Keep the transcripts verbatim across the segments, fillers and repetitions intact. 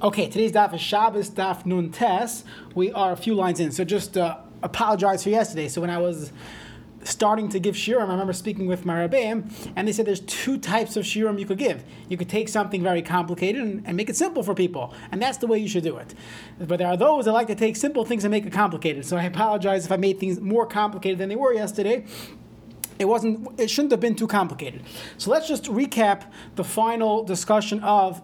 Okay, today's daf is Shabbos, daf nun tes. We are a few lines in, so just uh, apologize for yesterday. So when I was starting to give shiram, I remember speaking with my rebbeim, and they said there's two types of shiram you could give. You could take something very complicated and, and make it simple for people, and that's the way you should do it. But there are those that like to take simple things and make it complicated, so I apologize if I made things more complicated than they were yesterday. It wasn't. It shouldn't have been too complicated. So let's just recap the final discussion of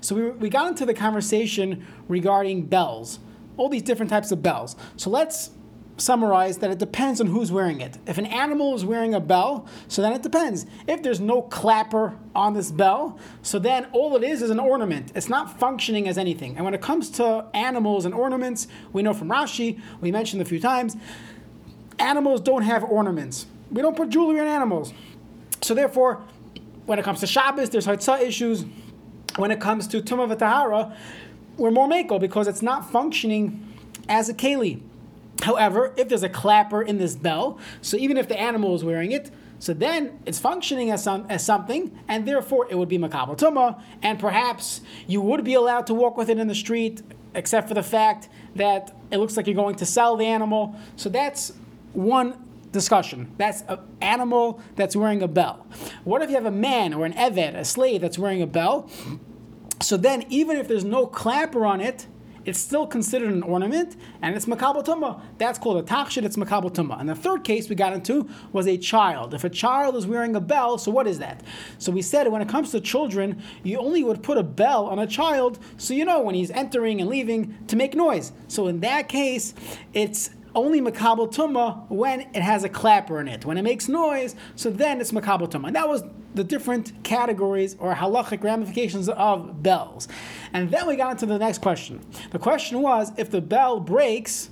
So we, we got into the conversation regarding bells, all these different types of bells. So let's summarize that it depends on who's wearing it. If an animal is wearing a bell, so then it depends. If there's no clapper on this bell, so then all it is is an ornament. It's not functioning as anything. And when it comes to animals and ornaments, we know from Rashi, we mentioned a few times, animals don't have ornaments. We don't put jewelry on animals. So therefore, when it comes to Shabbos, there's hatzah issues. When it comes to Tumah v'tahara, we're more mako because it's not functioning as a keli. However, if there's a clapper in this bell, so even if the animal is wearing it, so then it's functioning as, some, as something, and therefore it would be makabel tumah, and perhaps you would be allowed to walk with it in the street, except for the fact that it looks like you're going to sell the animal. So that's one discussion. That's an animal that's wearing a bell. What if you have a man or an evet, a slave, that's wearing a bell? So then, even if there's no clapper on it, it's still considered an ornament, and it's makabel tumah. That's called a tachshit, it's makabel tumah. And the third case we got into was a child. If a child is wearing a bell, so what is that? So we said when it comes to children, you only would put a bell on a child so you know when he's entering and leaving to make noise. So in that case, it's only makabel tumah when it has a clapper in it. When it makes noise, so then it's makabel tumah. That was the different categories or halachic ramifications of bells. And then we got into the next question. The question was, if the bell breaks,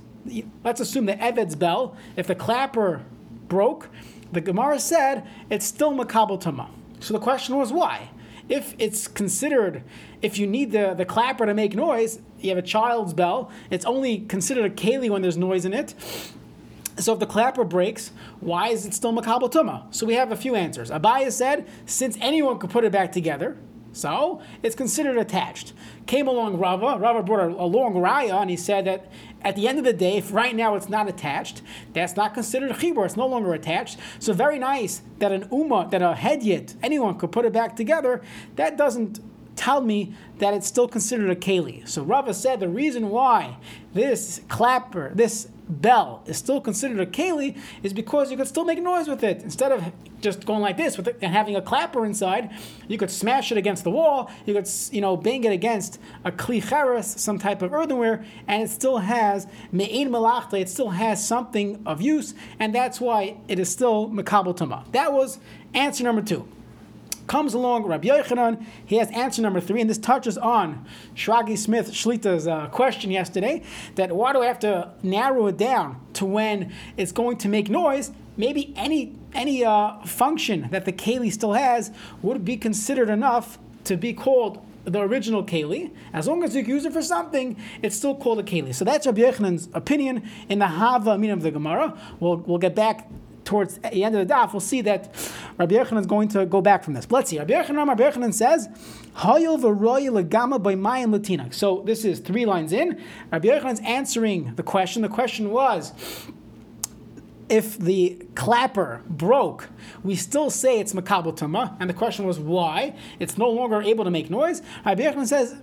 let's assume the eved's bell, if the clapper broke, the Gemara said it's still makabel tumah. So the question was, why? If it's considered, if you need the, the clapper to make noise, you have a child's bell, it's only considered a keli when there's noise in it. So if the clapper breaks, why is it still makabel tumah? So we have a few answers. Abaya said, since anyone could put it back together, so it's considered attached. Came along Rava. Rava brought a, a long raya, and he said that at the end of the day, if right now it's not attached, that's not considered a chibur. It's no longer attached. So very nice that an ummah, that a hedyot, anyone could put it back together. That doesn't tell me that it's still considered a keli. So Rava said the reason why this clapper, this bell, is still considered a keli is because you could still make noise with it. Instead of just going like this with it and having a clapper inside, you could smash it against the wall, you could, you know, bang it against a kli cheres, some type of earthenware, and it still has me'in melachta, it still has something of use, and that's why it is still makabel tumah. That was answer number two. Comes along Rabbi Yochanan, he has answer number three, and this touches on Shragi Smith Shlita's uh, question yesterday, that why do I have to narrow it down to when it's going to make noise? Maybe any any uh, function that the keli still has would be considered enough to be called the original keli. As long as you use it for something, it's still called a keli. So that's Rabbi Yochanan's opinion in the Hava min of the Gemara. We'll, we'll get back towards the end of the daf, we'll see that Rabbi Yochanan is going to go back from this. But let's see. Rabbi Yochanan, Rabbi Yochanan says, so this is three lines in. Rabbi Yochanan's answering the question. The question was, if the clapper broke, we still say it's makabel tumah. And the question was, why? It's no longer able to make noise. Rabbi Yochanan says,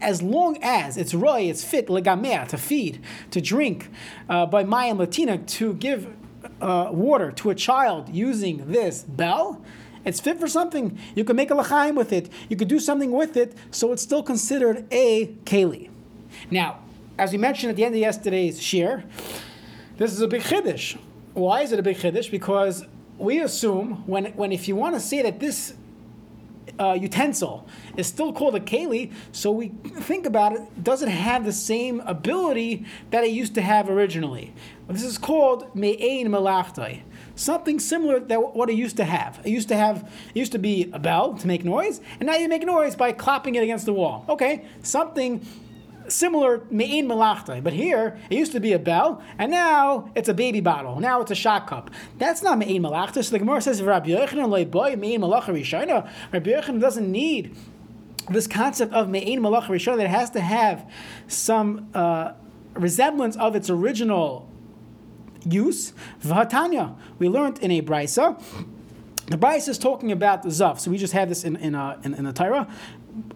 as long as it's roi, it's fit, legamea, to feed, to drink, uh, by mayim latina, to give Uh, water to a child using this bell, it's fit for something. You can make a l'chaim with it. You could do something with it, so it's still considered a keli. Now, as we mentioned at the end of yesterday's shir, this is a big chiddush. Why is it a big chiddush? Because we assume when, when if you want to say that this uh, utensil is still called a keli, so we think about it, does it have the same ability that it used to have originally? This is called me'in melachta, something similar to what it used to have. It used to have, it used to be a bell to make noise, and now you make noise by clapping it against the wall. Okay, something similar, me'in melachta. But here, it used to be a bell, and now it's a baby bottle. Now it's a shot cup. That's not me'in melachta. So the Gemara says, Rabbi Yochanan, Rabbi Yochanan doesn't need this concept of me'in malach rishona, that it has to have some uh, resemblance of its original use. V'hatanya, we learned in a brisa. The brisa is talking about the zav. So we just had this in in uh, in, in the Torah,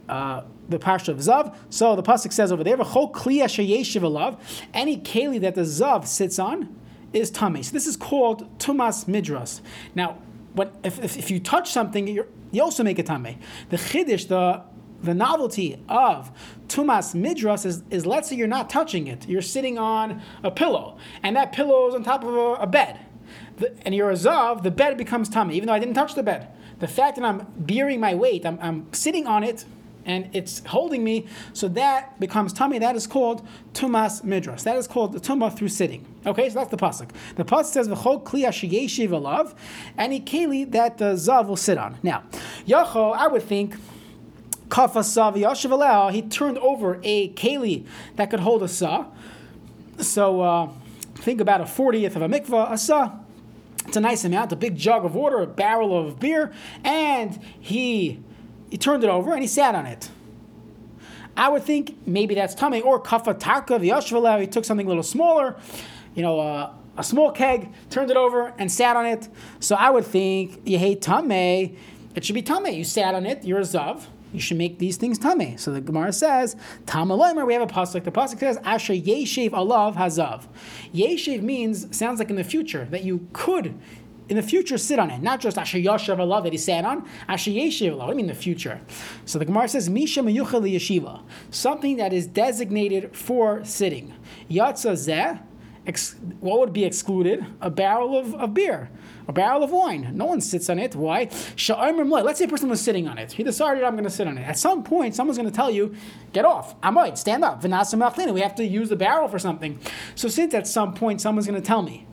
uh, the parsha of zav. So the pasuk says over there, v'chol kli asher yeshev alav, any keli that the zav sits on is tameh. So this is called Tumas Midras. Now, when, if, if if you touch something, you're, you also make a tameh. The chiddush, the The novelty of Tumas Midras is, is, let's say you're not touching it. You're sitting on a pillow, and that pillow is on top of a, a bed. The, and you're a zav, the bed becomes tummy, even though I didn't touch the bed. The fact that I'm bearing my weight, I'm, I'm sitting on it, and it's holding me, so that becomes tummy. That is called Tumas Midras. That is called the tumba through sitting. Okay, so that's the pasuk. The pasuk says, "V'chol kli asher yeshiv alav," any keli that the zav will sit on. Now, Yacho, I would think, he turned over a keli that could hold a sa. So uh, think about a fortieth of a mikvah, a sa. It's a nice amount, a big jug of water, a barrel of beer, and he he turned it over and he sat on it. I would think maybe that's tummy, or kafa taka v'yashvalah, he took something a little smaller, you know, uh, a small keg, turned it over and sat on it. So I would think, yehei tameh, it should be tameh. You sat on it, you're a zav. You should make these things tameh. So the Gemara says, Tamaloymer, we have a pasuk. The pasuk says, Asher yeshev alav hazav. Yeshev means, sounds like in the future, that you could, in the future, sit on it. Not just Asher yashav alav that he sat on. Asher yeshev alav, I mean the future. So the Gemara says, Misha meyuchel yeshiva. Something that is designated for sitting. Yatza zeh. Ex- what would be excluded? A barrel of, of beer, a barrel of wine. No one sits on it. Why? Let's say a person was sitting on it. He decided, I'm going to sit on it. At some point, someone's going to tell you, get off. Amoyd, stand up. We have to use the barrel for something. So since at some point someone's going to tell me,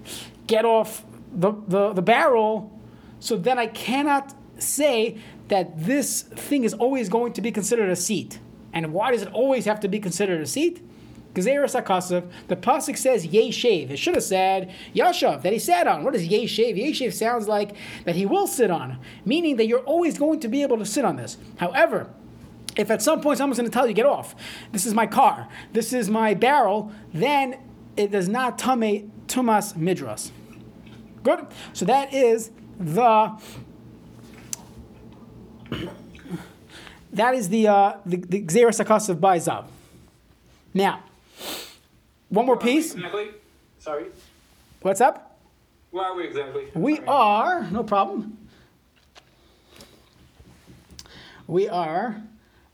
get off the, the, the barrel, so then I cannot say that this thing is always going to be considered a seat. And why does it always have to be considered a seat? The pasuk says yeshev. It should have said yashav, that he sat on. What is yeshev? Yeshev sounds like that he will sit on, meaning that you're always going to be able to sit on this. However, if at some point someone's going to tell you, get off, this is my car, this is my barrel, then it does not tameh Tumas Midras. Good? So that is the... that is the uh, the, the Gzeras HaKasav by Zav. Now... One more piece. Exactly. Sorry. What's up? Where are we exactly? We Sorry. are, no problem. We are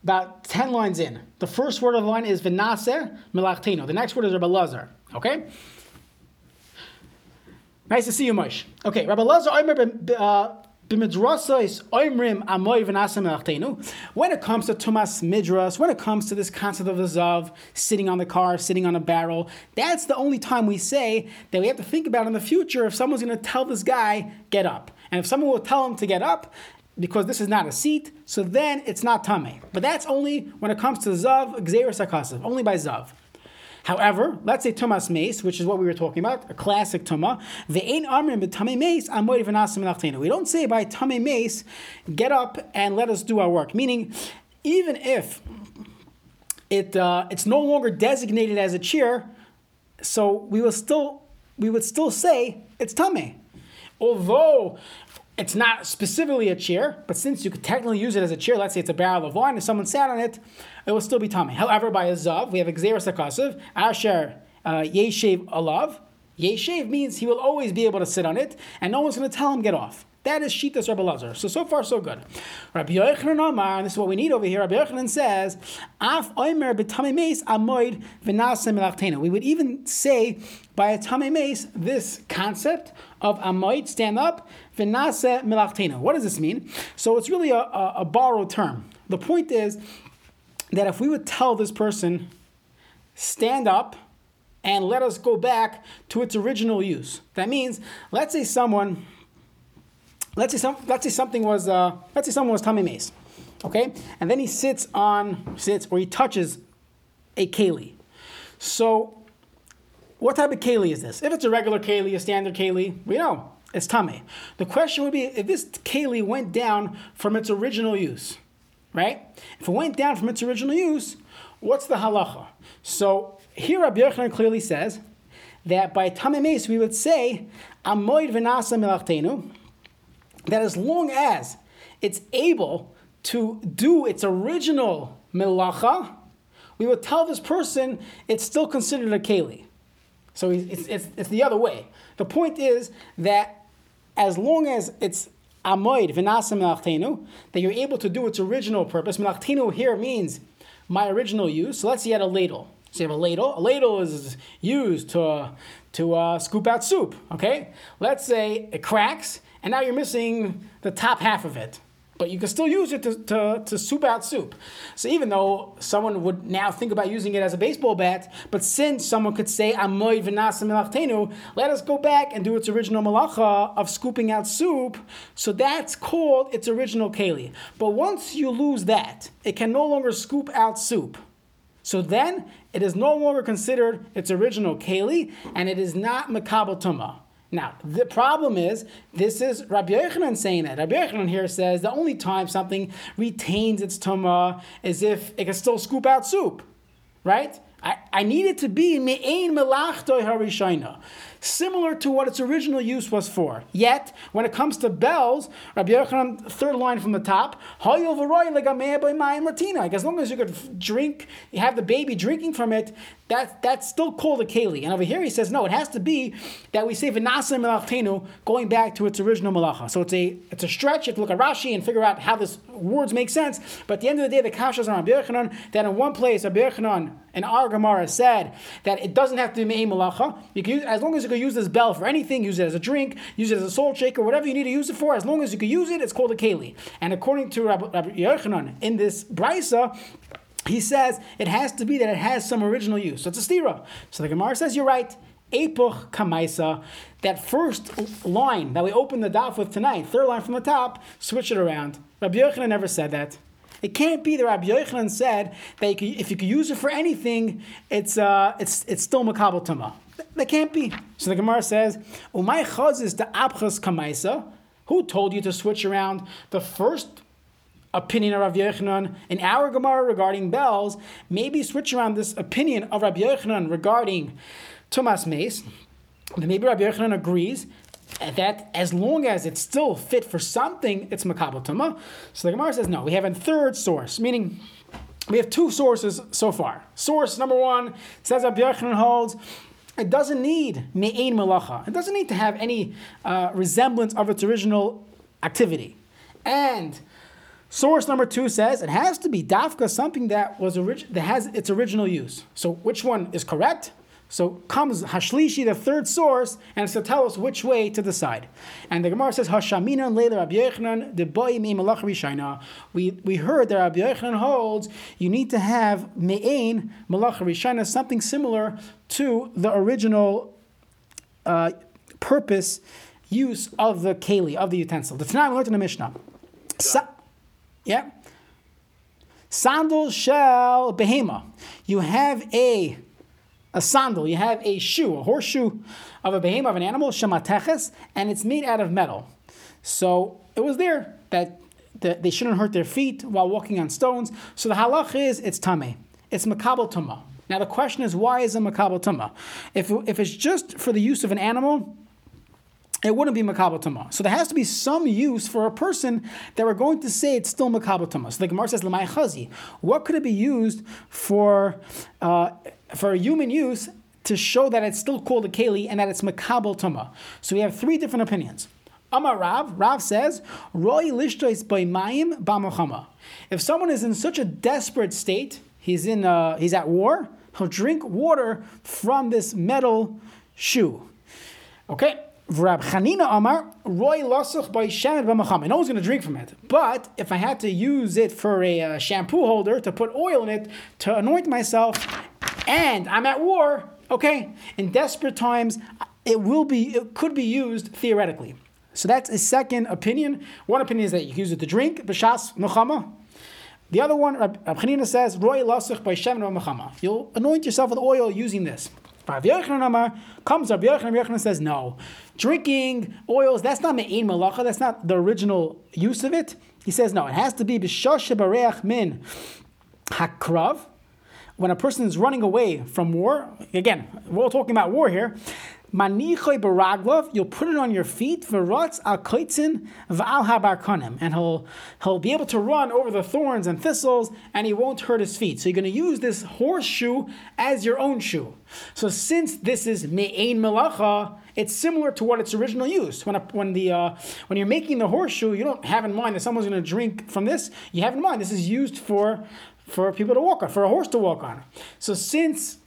about ten lines in. The first word of the line is Vinase Melachtino. The next word is Rabbi Lazar. Okay? Nice to see you, Mosh. Okay, Rabbi Lazar, Omer B'midrasa is Oimrim Amoy Vinase Melachtino. When it comes to Tumas Midras, when it comes to this concept of the zav, sitting on the car, sitting on a barrel, that's the only time we say that we have to think about in the future if someone's going to tell this guy, get up. And if someone will tell him to get up, because this is not a seat, so then it's not tameh. But that's only when it comes to zav, gzeras hakasav, only by zav. However, let's say Tumas Meis, which is what we were talking about, a classic Tumah. Ve'ein amrim b'tamei meis amoyd v'naseh melachteinu. We don't say by Tamei Meis, get up and let us do our work. Meaning, even if it uh, it's no longer designated as a chair, so we will still we would still say it's Tamei, although it's not specifically a chair, but since you could technically use it as a chair, let's say it's a barrel of wine, if someone sat on it, it will still be tameh. However, by a zav, we have a gzeras hakasav, asher yeshev alav. Yeshev means he will always be able to sit on it, and no one's going to tell him, get off. That is Shitas Rabbi Lazar. So, so far, so good. Rabbi Yochanan Amar, and this is what we need over here, Rabbi Yochanan says, Af oimer b'tamei meis amoyd v'naseh melachteinu. We would even say, by a tamei meis, this concept of amoyd, stand up, v'naseh melachteinu. What does this mean? So it's really a, a, a borrowed term. The point is that if we would tell this person, stand up, and let us go back to its original use. That means, let's say someone... Let's say some, let's say something was uh, let's say someone was tamei meis, okay, and then he sits on sits or he touches a keli. So, what type of keli is this? If it's a regular keli, a standard keli, we know it's tamei. The question would be if this keli went down from its original use. right? If it went down from its original use, what's the halacha? So here Rabbi Yochanan clearly says that by Tameh Meis we would say Amoid v'nasa melachteinu, that as long as it's able to do its original melacha, we would tell this person it's still considered a keli. So it's, it's, it's the other way. The point is that as long as it's amoid v'nasa melachteinu, that you're able to do its original purpose. Melachteinu here means my original use. So let's say you had a ladle. So you have a ladle. A ladle is used to uh, to uh, scoop out soup. Okay. Let's say it cracks, and now you're missing the top half of it, but you can still use it to, to, to soup out soup. So even though someone would now think about using it as a baseball bat, but since someone could say, Amoy v'nasa melachteinu, let us go back and do its original malacha of scooping out soup, so that's called its original keli. But once you lose that, it can no longer scoop out soup. So then it is no longer considered its original keli, and it is not makabel tumah. Now, the problem is, this is Rabbi Yochanan saying that. Rabbi Yochanan here says the only time something retains its tumah is if it can still scoop out soup, right? I, I need it to be me'in melachta harishona, similar to what its original use was for. Yet, when it comes to bells, Rabbi Yochanan, third line from the top, like as long as you could drink, you have the baby drinking from it, that, that's still called a keli. And over here he says, no, it has to be that we say v'nasa melachteinu, going back to its original malacha. So it's a it's a stretch. You have to look at Rashi and figure out how these words make sense. But at the end of the day, the kashas are on Rabbi Yochanan, that in one place, Rabbi Yochanan and our Gemara said that it doesn't have to be me'in malacha. You can use, as long as you can use this bell for anything, use it as a drink, use it as a salt shaker, whatever you need to use it for, as long as you can use it, it's called a keli. And according to Rabbi, Rabbi Yochanan, in this brisa, he says it has to be that it has some original use. So it's a stira. So the Gemara says, you're right. Epoch kamaisa. That first line that we opened the daf with tonight, third line from the top, switch it around. Rabbi Yochanan never said that. It can't be that Rabbi Yochanan said that you could, if you could use it for anything, it's uh, it's it's still makabel tumah. That can't be. So the Gemara says, "Umay chazis da'abchas kamaisa." Who told you to switch around the first opinion of Rabbi Yochanan in our Gemara regarding bells? Maybe switch around this opinion of Rabbi Yochanan regarding Tumas Meis. Maybe Rabbi Yochanan agrees that as long as it's still fit for something, it's makabel tumah. So the Gemara says, no, we have a third source, meaning we have two sources so far. Source number one says Rabbi Yochanan holds it doesn't need me'in malacha. It doesn't need to have any uh, resemblance of its original activity. And source number two says it has to be dafka, something that was orig- that has its original use. So which one is correct? So comes Hashlishi, the third source, and it's to tell us which way to decide. And the Gemara says, Hashaminan leila Rabbi Yochanan deboi mein malach rishona. We we heard that Rabbi Yochanan holds you need to have mein malach rishona, something similar to the original uh, purpose use of the keli, of the utensil. The Tanai we learned in the Mishnah. Sa- yeah, sandals shall behema. You have a A sandal, you have a shoe, a horseshoe of a behemoth, of an animal, shemateches, and it's made out of metal. So it was there that the, they shouldn't hurt their feet while walking on stones. So the halach is, it's tameh. It's makabel tumah. Now the question is, why is it makabel tumah? If, if it's just for the use of an animal, it wouldn't be makabel tumah. So there has to be some use for a person that we're going to say it's still makabel tumah. So the Gemara says, l'may chazi. What could it be used for... Uh, for human use to show that it's still called a keli and that it's makabel tumah? So we have three different opinions. Amar Rav, Rav says, roi lishtois by mayim b'mochama. If someone is in such a desperate state, he's in, uh, he's at war, he'll drink water from this metal shoe. Okay. Rab Chanina Amar Roy Lasuch by Shamad B'Macham. No one's going to drink from it. But if I had to use it for a uh, shampoo holder to put oil in it to anoint myself, and I'm at war, okay, in desperate times, it will be, it could be used theoretically. So that's a second opinion. One opinion is that you use it to drink b'shas mechama. The other one, Rab Chanina says Roy Lasuch by Shamad B'Macham. You'll anoint yourself with oil using this. Rabbi Yochanan Amar comes Rabbi Yochanan, Rabbi Yochanan says no. Drinking oils, that's not me'in malacha, that's not the original use of it. He says, no, it has to be b'shosh shebareach min hakrav. When a person is running away from war, again, we're all talking about war here, manichoi baraglov, you'll put it on your feet, v'rotz al koitzin v'al habarkanim, and he'll he'll be able to run over the thorns and thistles, and he won't hurt his feet. So you're going to use this horseshoe as your own shoe. So since this is me'in melachta, it's similar to what its original use. When a, when the uh, when you're making the horseshoe, you don't have in mind that someone's going to drink from this. You have in mind this is used for. for people to walk on, for a horse to walk on. So since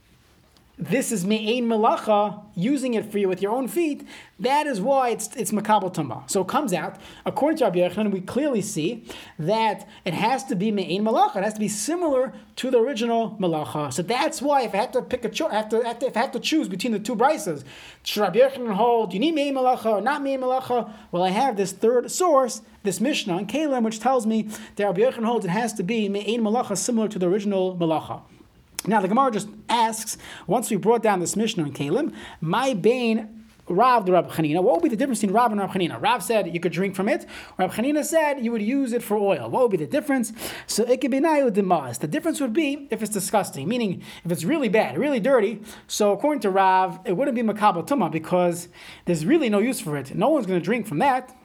this is me'ein melacha, using it for you with your own feet, that is why it's it's makabel tumah. So it comes out, according to Rabbi Yochanan, we clearly see that it has to be me'ein melacha. It has to be similar to the original melacha. So that's why if I have to pick a cho- I have to, I have to, if I have to choose between the two brisas, should Rabbi Yochanan hold, you need me'ein melacha or not me'ein melacha? Well, I have this third source, this Mishnah in Kalim, which tells me that Rabbi Yochanan holds it has to be me'ein melacha, similar to the original melacha. Now the Gemara just asks, once we brought down this Mishnah in Kalim, my bane Rav the Rabbi Chanina, what would be the difference between Rav and Rabbi Chanina? Rav said you could drink from it. Rabbi Chanina said you would use it for oil. What would be the difference? So it could be nayu demas. The difference would be if it's disgusting, meaning if it's really bad, really dirty. So according to Rav, it wouldn't be makabel tumah because there's really no use for it. No one's going to drink from that.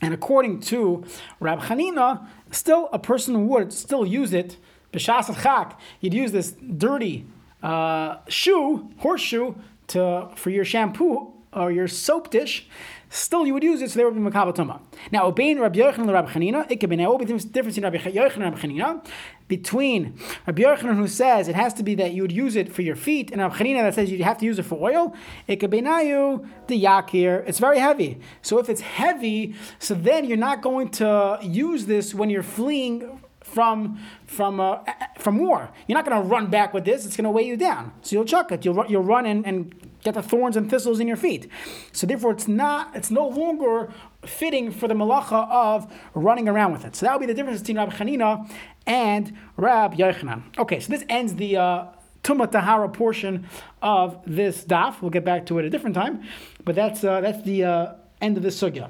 And according to Rabbi Chanina, still a person would still use it. B'shas chak, you'd use this dirty uh, shoe, horseshoe, to for your shampoo or your soap dish. Still, you would use it, so there would be makabel tumah. Now, obein Rabbi Yochanan and Rabbi Chanina, it could be now. What would be the difference in Rabbi Yochanan and Rabbi Chanina between Rabbi Yochanan, who says it has to be that you would use it for your feet, and Rabbi Chanina that says you have to use it for oil? It could be nayu the yakir. It's very heavy. So if it's heavy, so then you're not going to use this when you're fleeing from from uh, from war. You're not going to run back with this. It's going to weigh you down. So you'll chuck it. You'll you'll run and, and get the thorns and thistles in your feet. So therefore, it's not it's no longer fitting for the malacha of running around with it. So that would be the difference between Rabbi Chanina and Rabbi Yochanan. Okay, so this ends the uh, Tumah v'tahara portion of this daf. We'll get back to it a different time, but that's uh, that's the uh, end of this sugya.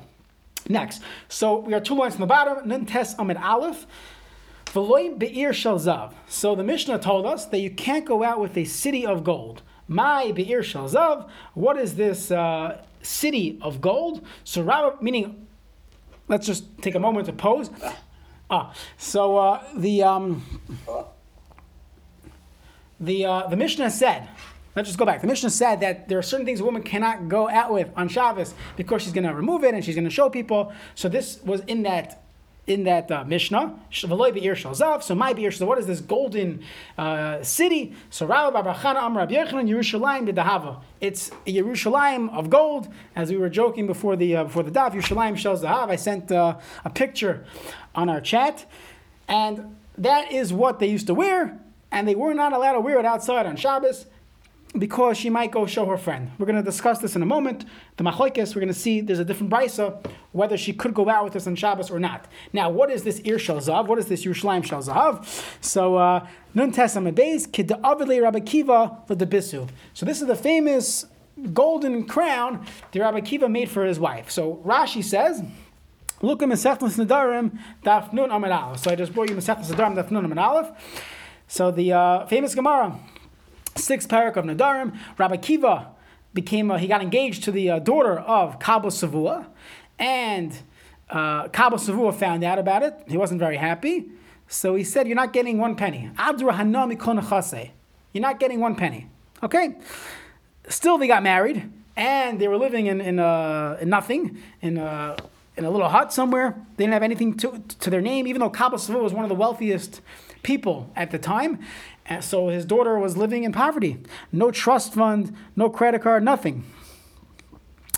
Next, so we are two lines from the bottom. Nun tes amid aleph. B'Ir shel zav. So the Mishnah told us that you can't go out with a city of gold. My B'Ir shel zav. What is this uh, city of gold? So Rava, meaning, let's just take a moment to pause. Ah, so uh, the um, the uh, the Mishnah said. Let's just go back. The Mishnah said that there are certain things a woman cannot go out with on Shabbos because she's going to remove it and she's going to show people. So this was in that. In that uh, Mishnah, V'loi B'Ir shel zav. So my B'Ir shel zav. What is this golden uh, city? So Rabbi Bar Chana Amar Rabbi Yochanan Yerushalayim B'Dahava. It's a Yerushalayim of gold, as we were joking before the uh, before the daf. Yerushalayim shel zav. I sent uh, a picture on our chat, and that is what they used to wear, and they were not allowed to wear it outside on Shabbos because she might go show her friend. We're going to discuss this in a moment. The machlokes, we're going to see there's a different brisa whether she could go out with us on Shabbos or not. Now, what is this Ir shel zav? What is this Yerushalayim shel zav? So, nun tes amid beis k'de'avid leRabbi Akiva l'debisu. So this is the famous golden crown that Rabbi Akiva made for his wife. So Rashi says, look at Masechtas Nedarim daf nun amid aleph. So I just brought you Masechtas Nedarim daf nun amid aleph. So the uh, famous Gemara. Sixth parak of Nedarim, Rabbi Akiva became uh, he got engaged to the uh, daughter of Kabul Savua, and uh, Kabul Savua found out about it. He wasn't very happy, so he said, "You're not getting one penny." You're not getting one penny. Okay. Still, they got married, and they were living in in, uh, in nothing in. Uh, in a little hut somewhere. They didn't have anything to to their name, even though Kabul Savua was one of the wealthiest people at the time. And so his daughter was living in poverty. No trust fund, no credit card, nothing.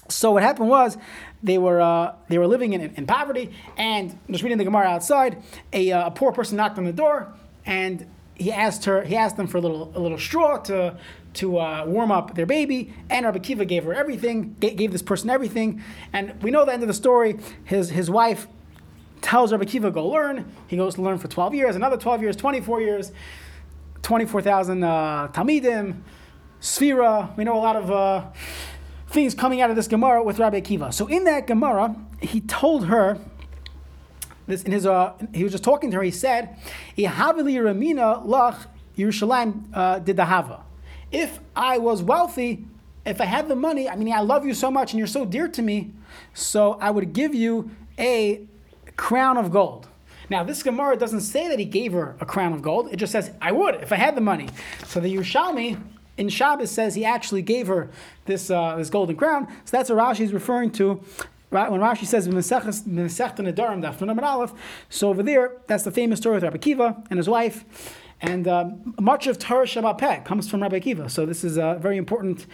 So what happened was they were uh, they were living in, in poverty, and just reading the Gemara outside, a, uh, a poor person knocked on the door, and he asked her, he asked them for a little a little straw to to uh, warm up their baby, and Rabbi Akiva gave her everything, gave, gave this person everything, and we know the end of the story. His his wife tells Rabbi Akiva, go learn. He goes to learn for twelve years, another twelve years, twenty-four years, twenty-four thousand uh, Talmidim, Sfira. We know a lot of uh, things coming out of this Gemara with Rabbi Akiva. So in that Gemara, he told her this in his uh, he was just talking to her. He said, "Ihavili Ramina lach Yerushalayim did the Hava." If I was wealthy, if I had the money, I mean, I love you so much and you're so dear to me, so I would give you a crown of gold. Now, this Gemara doesn't say that he gave her a crown of gold. It just says, I would, if I had the money. So the Yerushalmi in Shabbos says he actually gave her this uh, this golden crown. So that's what Rashi is referring to. Right? When Rashi says, daf nun, so over there, that's the famous story with Rabbi Akiva and his wife. And um, much of Torah Shabbat Peh comes from Rabbi Akiva. So this is uh, very important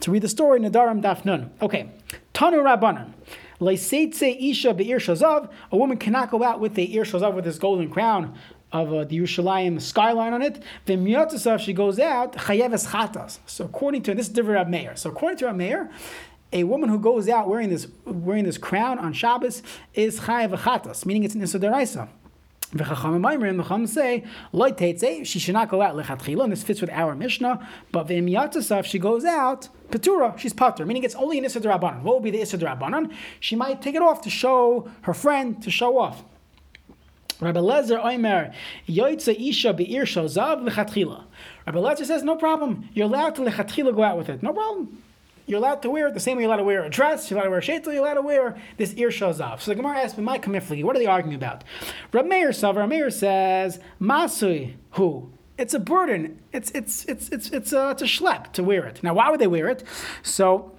to read the story. Nedarim daf nun. Okay. Tanu Rabbanan. Leiseitze isha be'ir shazav. A woman cannot go out with a ir shazav, with this golden crown of uh, the Yerushalayim skyline on it. V'miyotzav, she goes out, chayev es chatas. So according to, this is Divrei Rab Meir. So according to Rab Meir, a woman who goes out wearing this wearing this crown on Shabbos is chayev chatas, meaning it's an issur d'oraisa. The Chachamim say, she should not go out lechatchila, and this fits with our Mishnah. But if she goes out, patura, she's patur, meaning it's only an issur d'rabanan. What would be the issur d'rabanan? She might take it off to show her friend, to show off. Rabbi Lezer Omer, yoytza isha be'ir shazav lechatchila. Rabbi Lezer says, no problem. You're allowed to lechatchila go out with it. No problem. You're allowed to wear it the same way you're allowed to wear a dress, you're allowed to wear a shetel, you're allowed to wear this ir shazav. So the Gemara asks, "My kamifli, what are they arguing about?" Reb Meir Savar, Reb Meir says, "Masui hu." It's a burden. It's it's it's it's it's a it's a schlep to wear it. Now, why would they wear it? So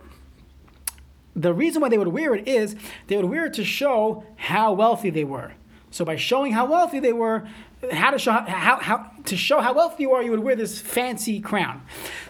the reason why they would wear it is they would wear it to show how wealthy they were. So by showing how wealthy they were, how to show how, how to show how wealthy you are, you would wear this fancy crown.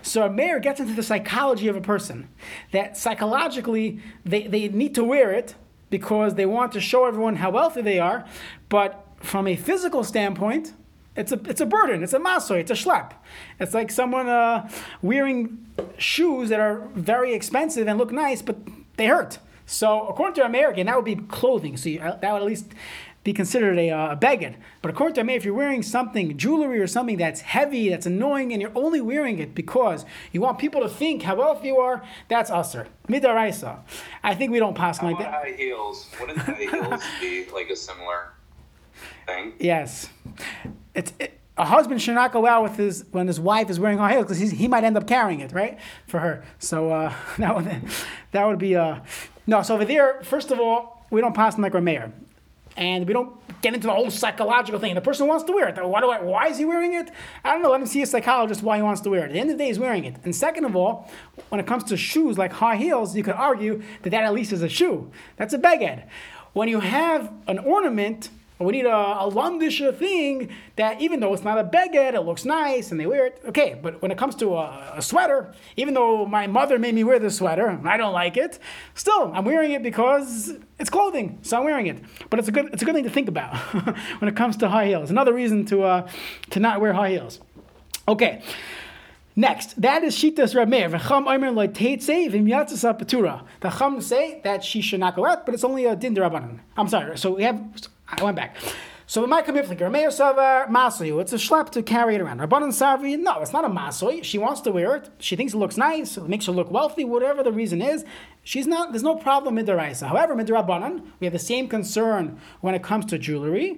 So a mayor gets into the psychology of a person, that psychologically they, they need to wear it because they want to show everyone how wealthy they are, but from a physical standpoint, it's a it's a burden, it's a masoi, it's a schlep. It's like someone uh, wearing shoes that are very expensive and look nice, but they hurt. So according to a mayor, again, that would be clothing. So you, that would at least be considered a, uh, a beged. But according to me, if you're wearing something, jewelry or something that's heavy, that's annoying, and you're only wearing it because you want people to think how wealthy you are, that's usser. Midaraisa. I think we don't pass like that. High heels. Wouldn't high heels be like a similar thing? Yes. It's it, a husband should not go out with his when his wife is wearing high heels because he might end up carrying it, right, for her. So uh, that would that would be uh no. So over there, first of all, we don't pass like a mayor. And we don't get into the whole psychological thing. The person wants to wear it. Why do I? Why is he wearing it? I don't know. Let him see a psychologist why he wants to wear it. At the end of the day, he's wearing it. And second of all, when it comes to shoes like high heels, you could argue that that at least is a shoe. That's a beged. When you have an ornament, or we need a, a lumdisher thing that even though it's not a beged, it looks nice and they wear it. Okay, but when it comes to a, a sweater, even though my mother made me wear this sweater and I don't like it, still I'm wearing it because it's clothing, so I'm wearing it. But it's a good it's a good thing to think about when it comes to high heels. Another reason to uh, to not wear high heels. Okay, next, that is Shitas Reb Meir. The Chum say that she should not go out, but it's only a din d'Rabbanan. I'm sorry. So we have. I went back. So my kamiflik, Reb Meir Savar Masoi. It's a schlep to carry it around. Rabbanan Savi, no, it's not a masoi. She wants to wear it. She thinks it looks nice. It makes her look wealthy. Whatever the reason is, she's not. There's no problem mid d'oraisa. However, mid d'Rabbanan, we have the same concern when it comes to jewelry.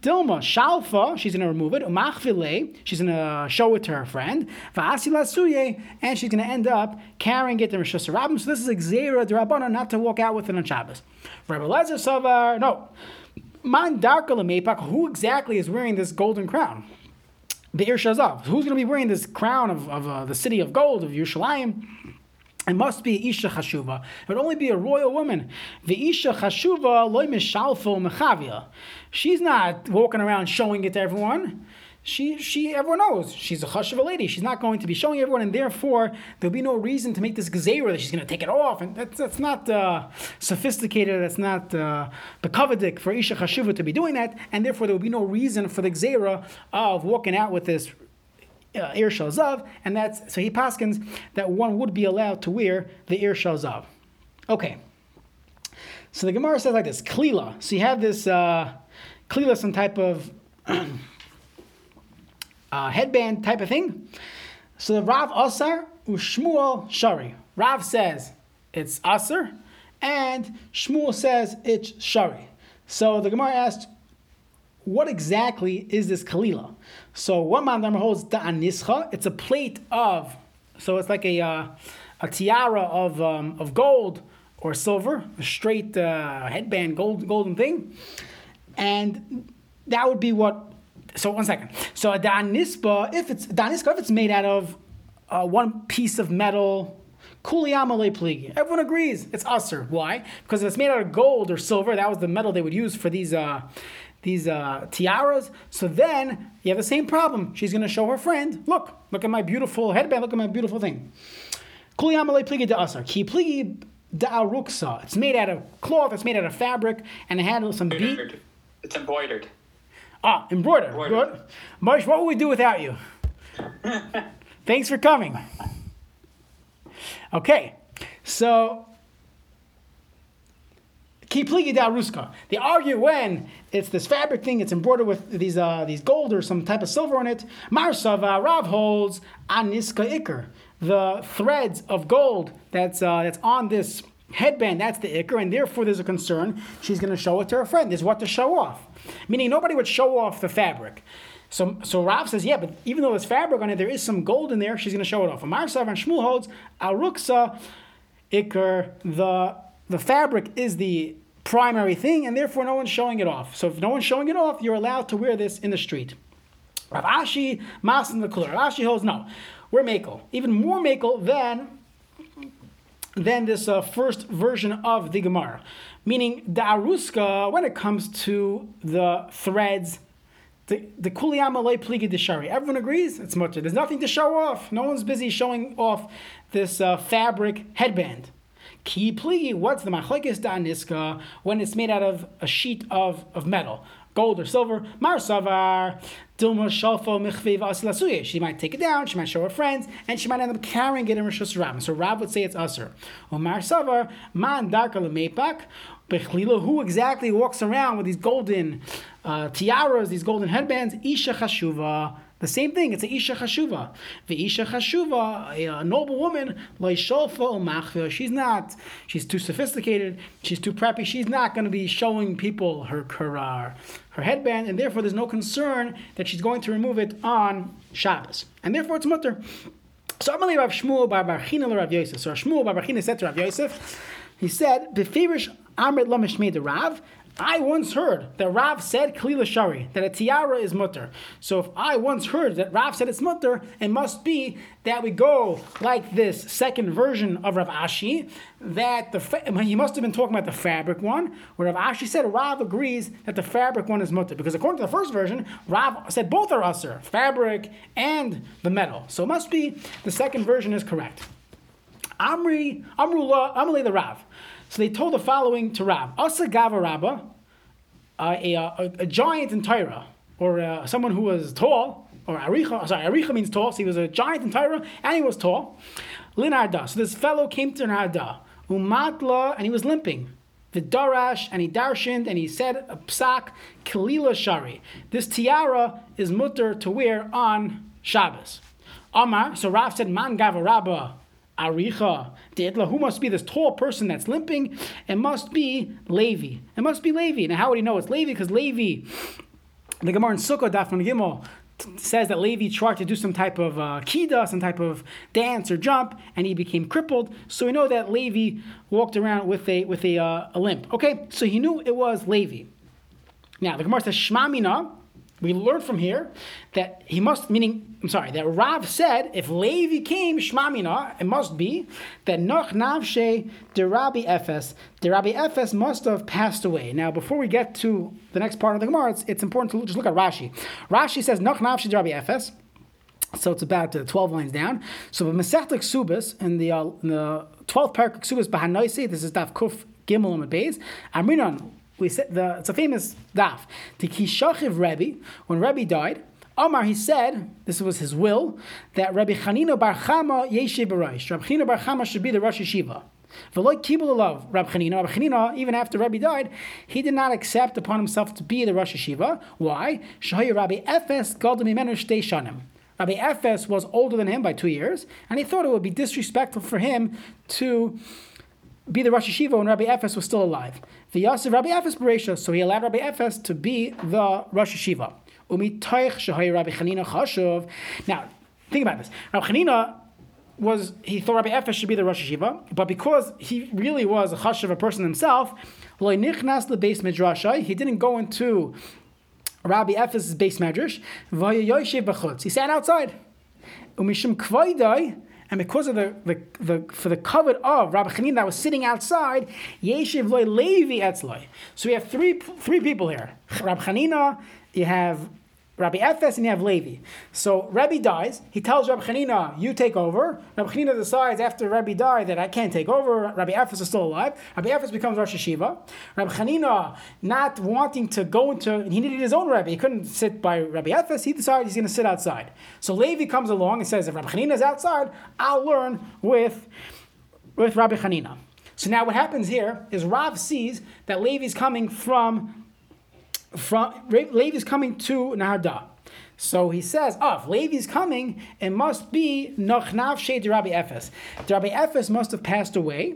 Dilma Shalfa, she's going to remove it. Umachvile, she's going to show it to her friend. Va'asila suye, and she's going to end up carrying it in Rosh Hashanah. So this is a gzeira d'Rabbanan not to walk out with it on Shabbos. Rabbi Lezer Savar, no. Who exactly is wearing this golden crown? B'Ir Shazav. Who's going to be wearing this crown of, of uh, the city of gold, of Yerushalayim? It must be Isha Chashuva. It would only be a royal woman. V'Isha Chashuva loy mishalfo mechavia. She's not walking around showing it to everyone. She, she, everyone knows she's a chashuva lady. She's not going to be showing everyone, and therefore there'll be no reason to make this gezerah that she's going to take it off. And that's that's not uh, sophisticated. That's not bekavadik uh, for isha chashuva to be doing that, and therefore there will be no reason for the gezerah of walking out with this uh, ir shalzav. And that's so he paskins that one would be allowed to wear the ir shalzav. Okay. So the Gemara says like this: klila. So you have this uh, klila, some type of Uh, headband type of thing. So the Rav Asar Ushmuel Shari. Rav says it's Asar and Shmuel says it's Shari. So the Gemara asked, what exactly is this kalila? So one mandam holds da'anischa. It's a plate of, so it's like a uh, a tiara of um, of gold or silver, a straight uh, headband, gold golden thing, and that would be what. So one second. So a da'anispa, if it's da'anischa, if it's made out of uh, one piece of metal. Everyone agrees it's usr. Why? Because if it's made out of gold or silver, that was the metal they would use for these uh, these uh, tiaras. So then you have the same problem. She's going to show her friend, look, look at my beautiful headband, look at my beautiful thing. It's made out of cloth, it's made out of fabric, and it had some bead. It's embroidered. Ah, embroidered. embroidered. Good. Marsh, what would we do without you? Thanks for coming. Okay, so kipligi da ruska. They argue when it's this fabric thing, it's embroidered with these uh, these gold or some type of silver on it. Marsava Rav holds aniska ikr. The threads of gold that's uh, that's on this headband, that's the ikr, and therefore there's a concern. She's going to show it to her friend. There's what to show off, meaning nobody would show off the fabric. So, so Rav says, yeah, but even though there's fabric on it, there is some gold in there. She's going to show it off. Amar Sav and Shmuel holds aruksa ikr. The the fabric is the primary thing, and therefore no one's showing it off. So if no one's showing it off, you're allowed to wear this in the street. Rav Ashi masin the kuler. Rav Ashi holds no. We're makel, even more makel than than this uh, first version of the Gemara, meaning the aruska when it comes to the threads. The the kuliyama le pligi deshari. Everyone agrees it's mutter. There's nothing to show off. No one's busy showing off this uh, fabric headband. Ki pligi. What's the machlekes da'aniska when it's made out of a sheet of, of metal, gold or silver? Mar savar dilma shalfo mechviv asilasuye. She might take it down. She might show her friends, and she might end up carrying it in rishus Rav. So Rav would say it's aser. Omar savar man darka lemeipak. Bechlila, who exactly walks around with these golden uh, tiaras, these golden headbands? Isha chashuva, the same thing. It's an isha chashuva. The isha chashuva, a noble woman, she's not. She's too sophisticated. She's too preppy. She's not going to be showing people her her, her headband, and therefore there's no concern that she's going to remove it on Shabbos, and therefore it's mutter. So I'm going to Rav Shmuel by Bar China Rav Yosef. So Rav Shmuel by Bar China said to Rav Yosef, he said, "Befirish." Amrit Lamishmei the Rav. I once heard that Rav said Kalila Shari, that a tiara is mutter. So if I once heard that Rav said it's mutter, it must be that we go like this second version of Rav Ashi, that the fa- he must have been talking about the fabric one, where Rav Ashi said Rav agrees that the fabric one is mutter. Because according to the first version, Rav said both are usser, fabric and the metal. So it must be the second version is correct. Amri, Amrullah, Amrullah the Rav. So they told the following to Rav: Asa Gava Rabba, uh, a, a, a giant in Torah, or uh, someone who was tall, or Aricha, sorry, Aricha means tall, so he was a giant in Torah, and he was tall. Linarda, so this fellow came to Narda, Umatla, and he was limping. The Darash, and he darshined, and he said, a psak, Kalila Shari. This tiara is mutter to wear on Shabbos. Amar, so Rav said, Man Gava Rabba. Aricha, Deitla, who must be this tall person that's limping? It must be Levi. It must be Levi. Now, how would he know it's Levi? Because Levi, the Gemara in Sukkah, daf nun tes, says that Levi tried to do some type of uh, kida, some type of dance or jump, and he became crippled. So we know that Levi walked around with a with a, uh, a limp. Okay, so he knew it was Levi. Now, the Gemara says, Shema mina. We learn from here that he must, meaning, I'm sorry, that Rav said, if Levi came, Shema mina, it must be that Noch Navshe Derabi Efes, Derabi Efes must have passed away. Now, before we get to the next part of the Gemara, it's, it's important to just look at Rashi. Rashi says, Noch Navshe Derabi Efes, so it's about uh, twelve lines down. So, the Masechta Ksubis, in the, uh, in the twelfth parak Ksubis, Bahanoisi, this is Daf Kuf Gimel and Beis, Amrinon. We said the, it's a famous daf. The Kishachiv Rebbe, when Rebbe died, Omar, he said, this was his will, that Rabbi Chanino Bar Chama Yeshev B'Rosh. Rabbi Chanino Bar Chama should be the Rosh Yeshiva. V'lo Kibul Olav Rabbi Chanino. Rabbi Chanino, even after Rebbe died, he did not accept upon himself to be the Rosh Yeshiva. Why? Shehoyu Rabbi Efes Gadol Mimenu Shtei Shanim. Rabbi Efes was older than him by two years, and he thought it would be disrespectful for him to be the Rosh Yeshiva when Rabbi Ephes was still alive. V'yasiv Rabbi Ephes Bereisha, so he allowed Rabbi Ephes to be the Rosh Yeshiva. Umi toich shehay Rabbi Chanina chashuv. Now, think about this. Rabbi Chanina was, he thought Rabbi Ephes should be the Rosh Yeshiva, but because he really was a chashuv, a person himself, lo nichnas lebeis midrashai, he didn't go into Rabbi Ephes' beis midrash, v'yoyoshev b'chutz. He sat outside. Umishum kvaidai. And because of the, the, the for the covet of Rabbi Chanina that was sitting outside, yeshev loy levi etzloi. So we have three three people here. Rabbi Chanina, you have Rabbi Ephes, and you have Levi. So Rebbe dies. He tells Rabbi Chanina, you take over. Rabbi Chanina decides after Rebbe died that I can't take over. Rabbi Ephes is still alive. Rabbi Ephes becomes Rosh Yeshiva. Rabbi Chanina, not wanting to go into, he needed his own Rebbe. He couldn't sit by Rabbi Ephes. He decided he's going to sit outside. So Levi comes along and says, if Rabbi Chanina is outside, I'll learn with, with Rabbi Chanina. So now what happens here is Rav sees that Levi's coming from From Levi's coming to Nahada. So he says, oh, if Levi's coming, it must be Nochnav Shei Rabbi Ephes. Rabbi Ephes must have passed away.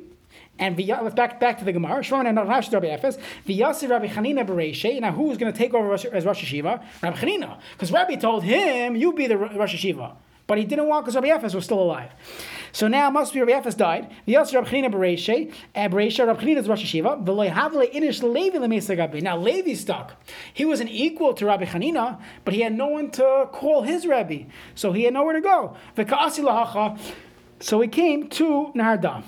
And back back to the Gemara, Shimon and Rashi Rabbi Ephes, V'yasi Rabbi Chanina Bereisha. Now who's going to take over as Rosh Yeshiva? Rabbi Chanina, because Rabbi told him, you be the Rosh Yeshiva, but he didn't want because Rabbi Ephes was still alive. So now it must be Rabbi Ephes died. V'yasi Rabbi Chanina Bereisha. Bereisha Rabbi Chanina is Rosh Yeshiva. V'lo havle inish Levi lemeisa gabi. Now Levi stuck. He was an equal to Rabbi Chanina, but he had no one to call his Rebbe, so he had nowhere to go. V'kaasi lahacha. So he came to Naharda.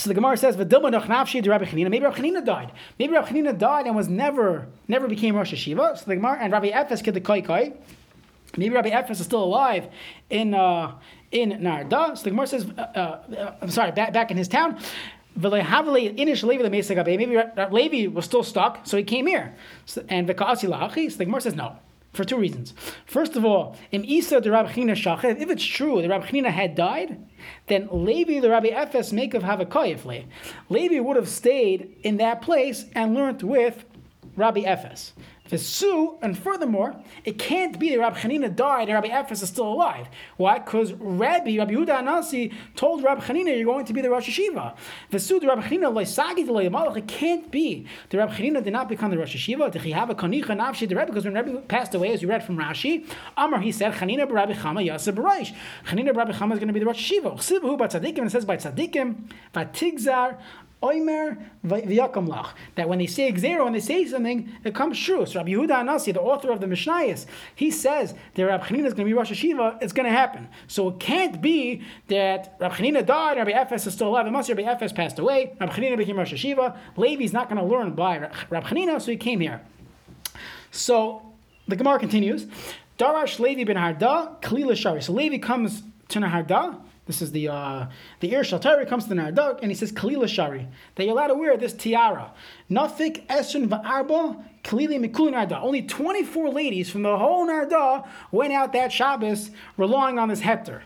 So the Gemara says, "V'dilma nochnafshi de Rabbi Chanina." Maybe Rabbi Chanina died. Maybe Rabbi Chanina died and was never, never became Rosh Yeshiva. So the Gemara and Rabbi Ephes kid the kai kai. Maybe Rabbi Ephes is still alive in uh, in Narda. So the Gemara says, uh, uh, I'm sorry, back, back in his town. Maybe Levi was still stuck, so he came here. So, and V'ka'asi la'achi, so the Gemara says no, for two reasons. First of all, Im Isa de Rabbi Chanina shachev, if it's true that Rabbi Chanina had died, then Levi the Rabbi Ephes make of Havakayefle. Levi would have stayed in that place and learned with Rabbi Ephes. And furthermore, it can't be that Rabbi Chanina died and Rabbi Ephes is still alive. Why? Because Rabbi, Rabbi Yehuda Hanasi told Rabbi Chanina, you're going to be the Rosh Yeshiva. It can't be that Rabbi Chanina did not become the Rosh Yeshiva. Because when Rabbi passed away, as you read from Rashi, Amar, he said, Chanina b'Rabbi Chama Yaseh b'Rosh. Chanina b'Rabbi Chama is going to be the Rosh Yeshiva. And it says by Tzadikim, Vatigzar, Oimer v'yakamlach, that when they say Xero, when they say something, it comes true. So Rabbi Yehuda Hanasi, the author of the Mishnayos, he says that Rabbi Chanina is going to be Rosh Yeshiva. It's going to happen. So it can't be that Rabbi Chanina died and Rabbi Ephes is still alive. It must be Rabbi Ephes passed away. Rabbi Chanina became Rosh Yeshiva. Levi's not going to learn by Rabbi Chanina, so he came here. So the Gemara continues. Darash Levi ben Harda, Kli L'Shari. So Levi comes to Naharda. This is the uh, the Ir Shaltari comes to the Narduk and he says Kalila Shari, that you're allowed to wear this tiara. Nafik Esrin Va'arba Kalili Mikuli Narda. Only twenty-four ladies from the whole Narda went out that Shabbos relying on this hepter.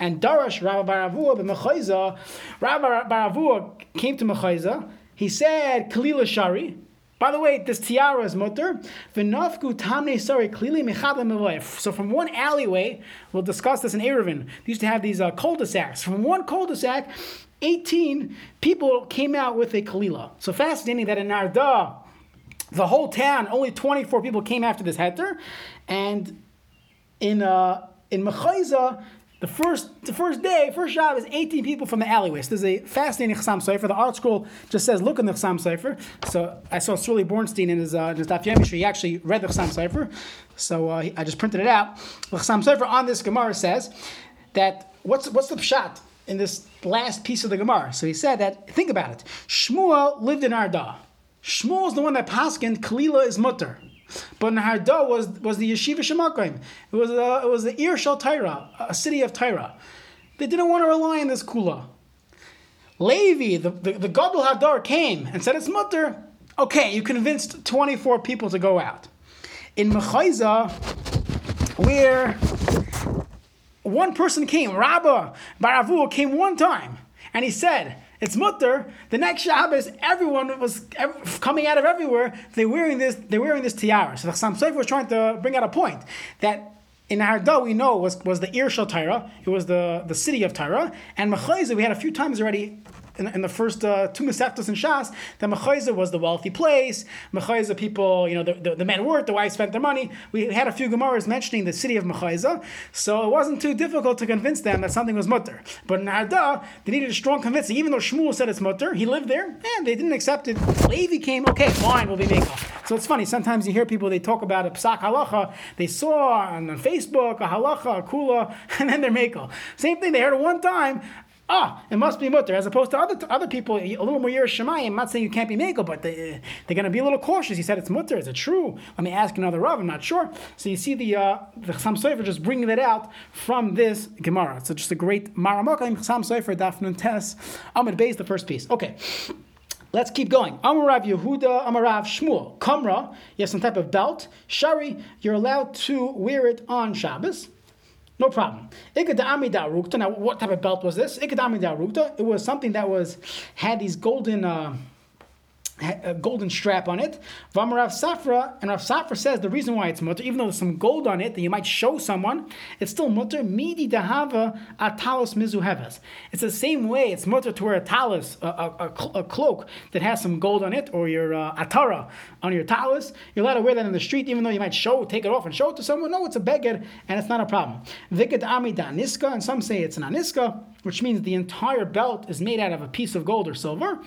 And Darash Rabbi Baravua b'Mechaiza, Rabbi Baravua came to Mechaiza. He said Kalila Shari. By the way, this tiara is mutter. V'nafku tamnei sari klili mechadle mevoyev. So from one alleyway, we'll discuss this in Erevin. They used to have these uh, cul-de-sacs. From one cul-de-sac, eighteen people came out with a kalila. So fascinating that in Narda, the whole town, only twenty-four people came after this heter. And in uh, in Mechaiza, The first the first day, first job is eighteen people from the alleyways. There's a fascinating Chassam Sofer. The art scroll just says, look in the Chassam Sofer. So I saw Surly Bornstein in his uh, in his daf yomi. He actually read the Chassam Sofer. So uh, I just printed it out. The Chassam Sofer on this Gemara says that, what's what's the pshat in this last piece of the Gemara? So he said that, think about it. Shmuel lived in Arda. Shmuel is the one that paskined Kalila is mutter. But Naharda was was the Yeshiva Shemakim. It was a, it was the Ir Shel Taira, a city of Taira. They didn't want to rely on this kula. Levi, the the, the Gadol Hadar came and said it's mutter. Okay, you convinced twenty-four people to go out. In Mechaiza, where one person came, Rabba Baravua came one time, and he said it's mutter. The next Shabbos, everyone was ev- coming out of everywhere. They're wearing this. They're wearing this tiara. So the Chassam Sofer was trying to bring out a point that in Harda we know was was the Ir Shel Taira. It was the, the city of Taira. And Mechaiza, we had a few times already in, in the first uh, two Masechtos in Shas that Mechaiza was the wealthy place. Mechaiza people, you know, the, the, the men worked, the wives spent their money. We had a few Gemaras mentioning the city of Mechaiza, so it wasn't too difficult to convince them that something was mutter. But in Hada, they needed a strong convincing. Even though Shmuel said it's mutter, he lived there, and they didn't accept it. Levi came, okay, fine, we'll be Mekah. So it's funny, sometimes you hear people, they talk about a Psak Halacha, they saw on Facebook a Halacha, a Kula, and then they're Mekah. Same thing, they heard it one time, ah, it must be mutter, as opposed to other to other people, a little more Yerush Shamayim. I'm not saying you can't be Mekah, but they, they're going to be a little cautious. He said it's mutter, is it true? Let me ask another Rav, I'm not sure. So you see the uh, the Chassam Sofer just bringing that out from this Gemara. So just a great Mara Moklim, Chassam Sofer, daf nun tes, Amud Beis, the first piece. Okay. Let's keep going. Amarav Yehuda, Amarav Shmuel, Kamra, you have some type of belt. Shari, you're allowed to wear it on Shabbos. No problem. Now, what type of belt was this? It was something that was had these golden uh, a golden strap on it. Vamarav Safra, and Rav Safra says the reason why it's mutter, even though there's some gold on it that you might show someone, it's still mutter. Midi dahava atalos mizuhevas. It's the same way. It's mutter to wear a talus, a, a, a cloak that has some gold on it, or your uh, atara on your talus. You're allowed to wear that in the street, even though you might show, take it off and show it to someone. No, it's a beged, and it's not a problem. Vikad amida niska, and some say it's an aniska, which means the entire belt is made out of a piece of gold or silver.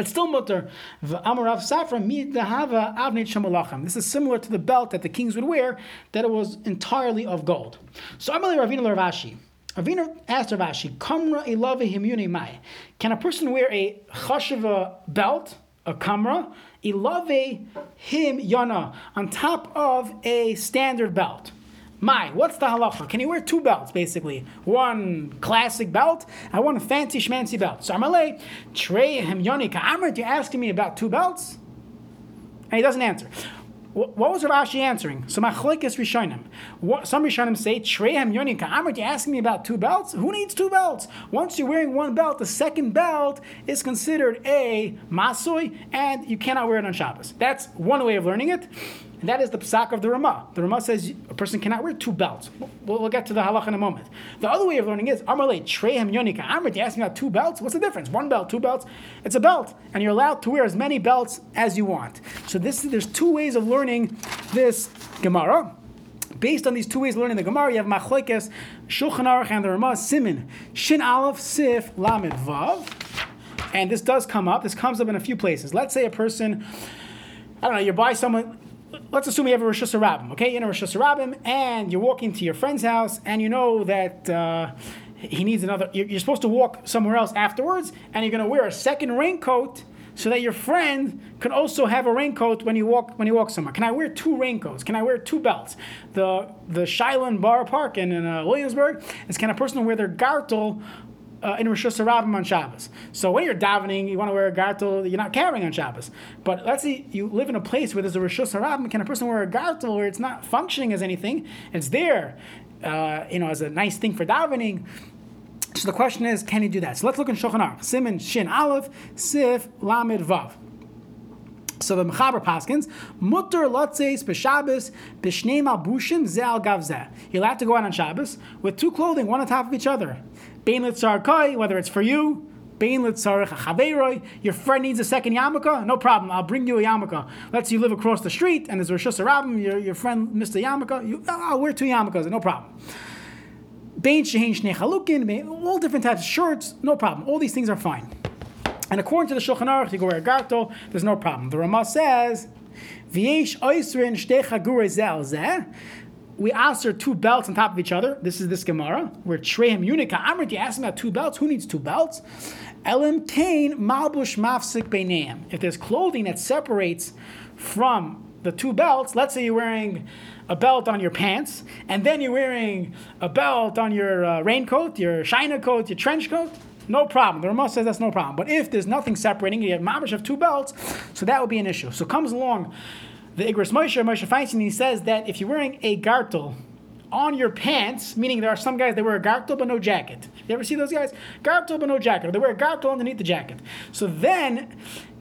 It's still mutter. V'amarav Safra midahava avnei shemalachim. This is similar to the belt that the kings would wear, that it was entirely of gold. So Amar Ravina Ravashi. Ravina asked Ravashi, "Kamra ilave himune mai? Can a person wear a chashava belt, a kamra, ilave him yana on top of a standard belt?" My, what's the halacha? Can you wear two belts, basically? One classic belt and one fancy schmancy belt. So Amalei, Trey Hemyoni Ka'amrit, you're asking me about two belts? And he doesn't answer. What was Rashi answering? So Machlekes Rishonim. Some Rishonim say, Trey Hemyoni Ka'amrit, you're asking me about two belts? Who needs two belts? Once you're wearing one belt, the second belt is considered a masui, and you cannot wear it on Shabbos. That's one way of learning it. And that is the Pesach of the Ramah. The Ramah says a person cannot wear two belts. We'll, we'll get to the halakha in a moment. The other way of learning is, Amalei, Trehem Yonika, Amrit, you asked me about two belts? What's the difference? One belt, two belts? It's a belt, and you're allowed to wear as many belts as you want. So this, there's two ways of learning this Gemara. Based on these two ways of learning the Gemara, you have Machlekes, Shulchan Aruch, and the Ramah, Simin, Shin Aleph, Sif, Lamed, Vav. And this does come up. This comes up in a few places. Let's say a person, I don't know, you're by someone... Let's assume you have a Rosh Hashanah, okay? You're in a Rosh Hashanah, and you're walking to your friend's house, and you know that uh, he needs another... You're, you're supposed to walk somewhere else afterwards, and you're going to wear a second raincoat so that your friend can also have a raincoat when you walk when you walk somewhere. Can I wear two raincoats? Can I wear two belts? The the Shiloh Bar Park in, in uh, Williamsburg is kind of person wear their gartel Uh, in Rosh Hashanah on Shabbos. So when you're davening, you want to wear a gartel that you're not carrying on Shabbos. But let's say you live in a place where there's a Rosh Hashanah, can a person wear a gartel where it's not functioning as anything? It's there, uh, you know, as a nice thing for davening. So the question is, can he do that? So let's look in Shulchan Aruch. Simin Shin Aleph, Sif Lamed Vav. So the Mechaber Paskins, Mutter Lotzeis B'Shabbos B'Shnei Malbushim Ze'al Gavzeh. You'll have to go out on Shabbos with two clothing, one on top of each other. Bein litzar kai, whether it's for you, bein litzar chaveroi, your friend needs a second yarmulke, no problem, I'll bring you a yarmulke. Let's say you live across the street and there's a Rosh Hashanah, your, your friend missed a yarmulke, you, I'll wear two yarmulkes, no problem. Bein shehein shnei chalukin, all different types of shirts, no problem, all these things are fine. And according to the Shulchan Aruch, you go wear a gartel, there's no problem. The Rama says, v'yesh oisrin shtei chagurei ze'al zeh. We asked her two belts on top of each other. This is this Gemara. Where Trehem Unica. Amrit, you asked me about two belts. Who needs two belts? Elim Kain Malbush Mafsik Beinam. If there's clothing that separates from the two belts, let's say you're wearing a belt on your pants, and then you're wearing a belt on your uh, raincoat, your shiner coat, your trench coat. No problem. The Rama says that's no problem. But if there's nothing separating, you have Malbush of two belts, so that would be an issue. So comes along the Igros Moshe, Moshe Feinstein, he says that if you're wearing a gartel on your pants, meaning there are some guys that wear a gartel but no jacket. You ever see those guys? Gartel but no jacket. Or they wear a gartel underneath the jacket. So then,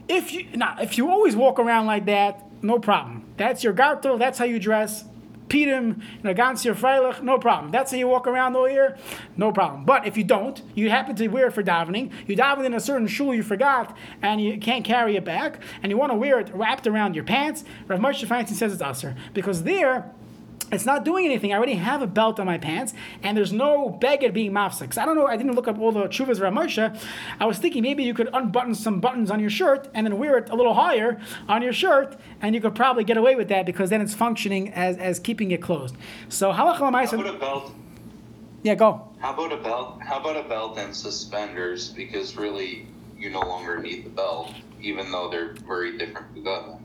if you now, if you always walk around like that, no problem. That's your gartel, that's how you dress. pirim, and against your freilich, no problem. That's how you walk around all year, no problem. But if you don't, you happen to wear it for davening, you daven in a certain shul you forgot, and you can't carry it back, and you want to wear it wrapped around your pants, Rav Moshe Feinstein says it's aser, because there, it's not doing anything. I already have a belt on my pants, and there's no beged being mafsik. I don't know. I didn't look up all the tshuvas of Rav Moshe. I was thinking maybe you could unbutton some buttons on your shirt and then wear it a little higher on your shirt, and you could probably get away with that because then it's functioning as, as keeping it closed. So halakha l'maisa. How about a belt? Yeah, go. How about a belt? How about a belt and suspenders? Because really, you no longer need the belt, even though they're very different together.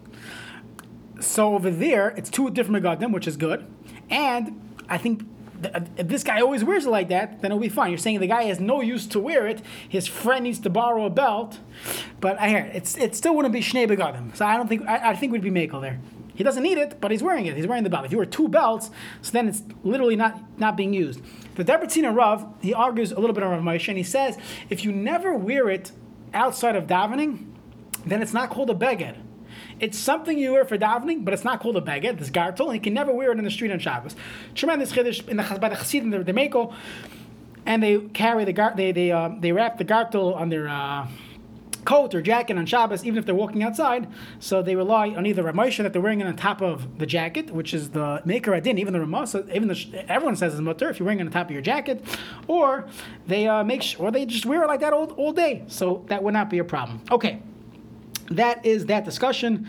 So over there, it's two different megadim, which is good. And I think th- if this guy always wears it like that, then it'll be fine. You're saying the guy has no use to wear it. His friend needs to borrow a belt. But I hear it. It's, it still wouldn't be shnei megadim. So I don't think, I, I think we'd be mekel there. He doesn't need it, but he's wearing it. He's wearing the belt. If you wear two belts, so then it's literally not, not being used. The Debretzina Rav, he argues a little bit on Rav Moshe, and he says, if you never wear it outside of davening, then it's not called a beged. It's something you wear for davening, but it's not called a baguette. It's gartel, and you can never wear it in the street on Shabbos. Tremendous chiddush in the by the chassidim, the, the mako, and they carry the gar, they they uh, they wrap the gartel on their uh, coat or jacket on Shabbos, even if they're walking outside. So they rely on either Rav Moshe that they're wearing it on top of the jacket, which is the maker adin. Even the Ramah, even the, everyone says it's mutter if you're wearing it on top of your jacket, or they uh, make sh- or they just wear it like that all all day. So that would not be a problem. Okay. That is that discussion.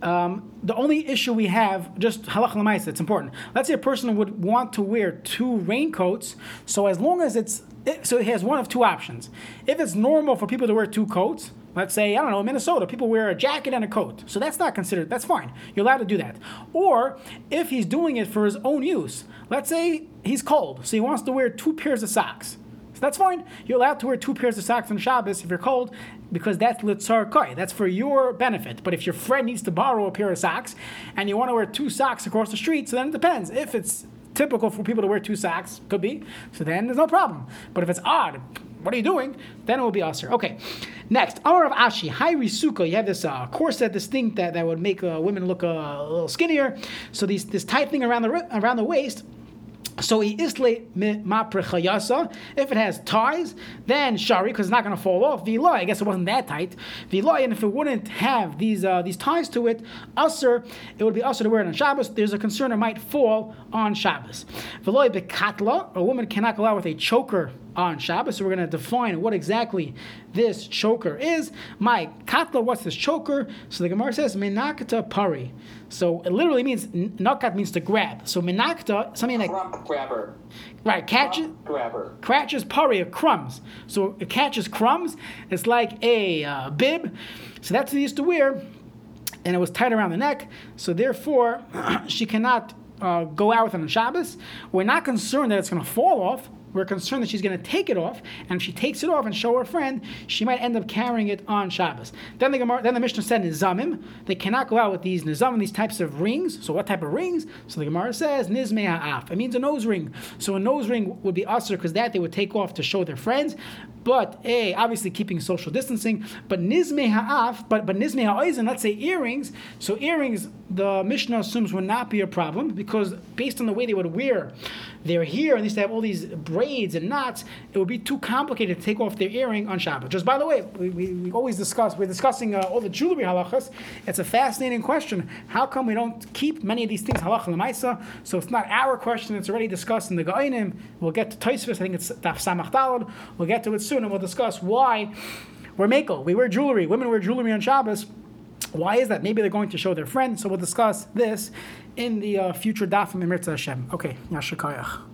Um, the only issue we have, just halakha l'maisa, it's important. Let's say a person would want to wear two raincoats, so as long as it's, it, so he has one of two options. If it's normal for people to wear two coats, let's say, I don't know, in Minnesota, people wear a jacket and a coat. So that's not considered, that's fine. You're allowed to do that. Or if he's doing it for his own use, let's say he's cold, so he wants to wear two pairs of socks. So that's fine. You're allowed to wear two pairs of socks on Shabbos if you're cold, because that's litzar koi. That's for your benefit. But if your friend needs to borrow a pair of socks and you want to wear two socks across the street, so then it depends. If it's typical for people to wear two socks, could be, so then there's no problem. But if it's odd, what are you doing? Then it will be usher. Okay. Next, Amar of Ashi, Hairi Sukkah. You have this uh, corset, this thing that, that would make uh, women look uh, a little skinnier. So these, this tight thing around the around the waist. So he isle maprechayasa. If it has ties, then shari, because it's not going to fall off. V'loy, I guess it wasn't that tight. V'loy, and if it wouldn't have these uh, these ties to it, usher, it would be usher to wear it on Shabbos. There's a concern it might fall on Shabbos. V'loy bekatla, a woman cannot go out with a choker on Shabbos. So we're going to define what exactly this choker is. My katla, what's this choker? So the Gemara says menakta pari. So it literally means nakat means to grab. So menakta, something like crumb grabber, right? Catches grabber, catches pari of crumbs. So it catches crumbs. It's like a uh, bib. So that's what they used to wear, and it was tight around the neck. So therefore, she cannot uh, go out with it on Shabbos. We're not concerned that it's going to fall off. We're concerned that she's going to take it off, and if she takes it off and show her friend, she might end up carrying it on Shabbos. Then the Gemara, then the Mishnah said nizamim, they cannot go out with these nizamim, these types of rings. So what type of rings? So the Gemara says nizmei ha'af. It means a nose ring. So a nose ring would be usher because that they would take off to show their friends. But a obviously keeping social distancing. But nizmei ha'af, but but nizmei ha'oizen, let's say earrings. So earrings, the Mishnah assumes would not be a problem because based on the way they would wear their hair, and they used to have all these braids and knots, it would be too complicated to take off their earring on Shabbat. Just by the way, we, we, we always discuss, we're discussing uh, all the jewelry halachas. It's a fascinating question. How come we don't keep many of these things halacha l'maisa? So it's not our question, it's already discussed in the Gaonim. We'll get to Tosfos, I think it's Daf Samach Daled. We'll get to it soon, and we'll discuss why we're mekel. We wear jewelry. Women wear jewelry on Shabbos. Why is that? Maybe they're going to show their friends. So we'll discuss this in the uh, future Daf Mitzvah Hashem. Okay, Yashikayach.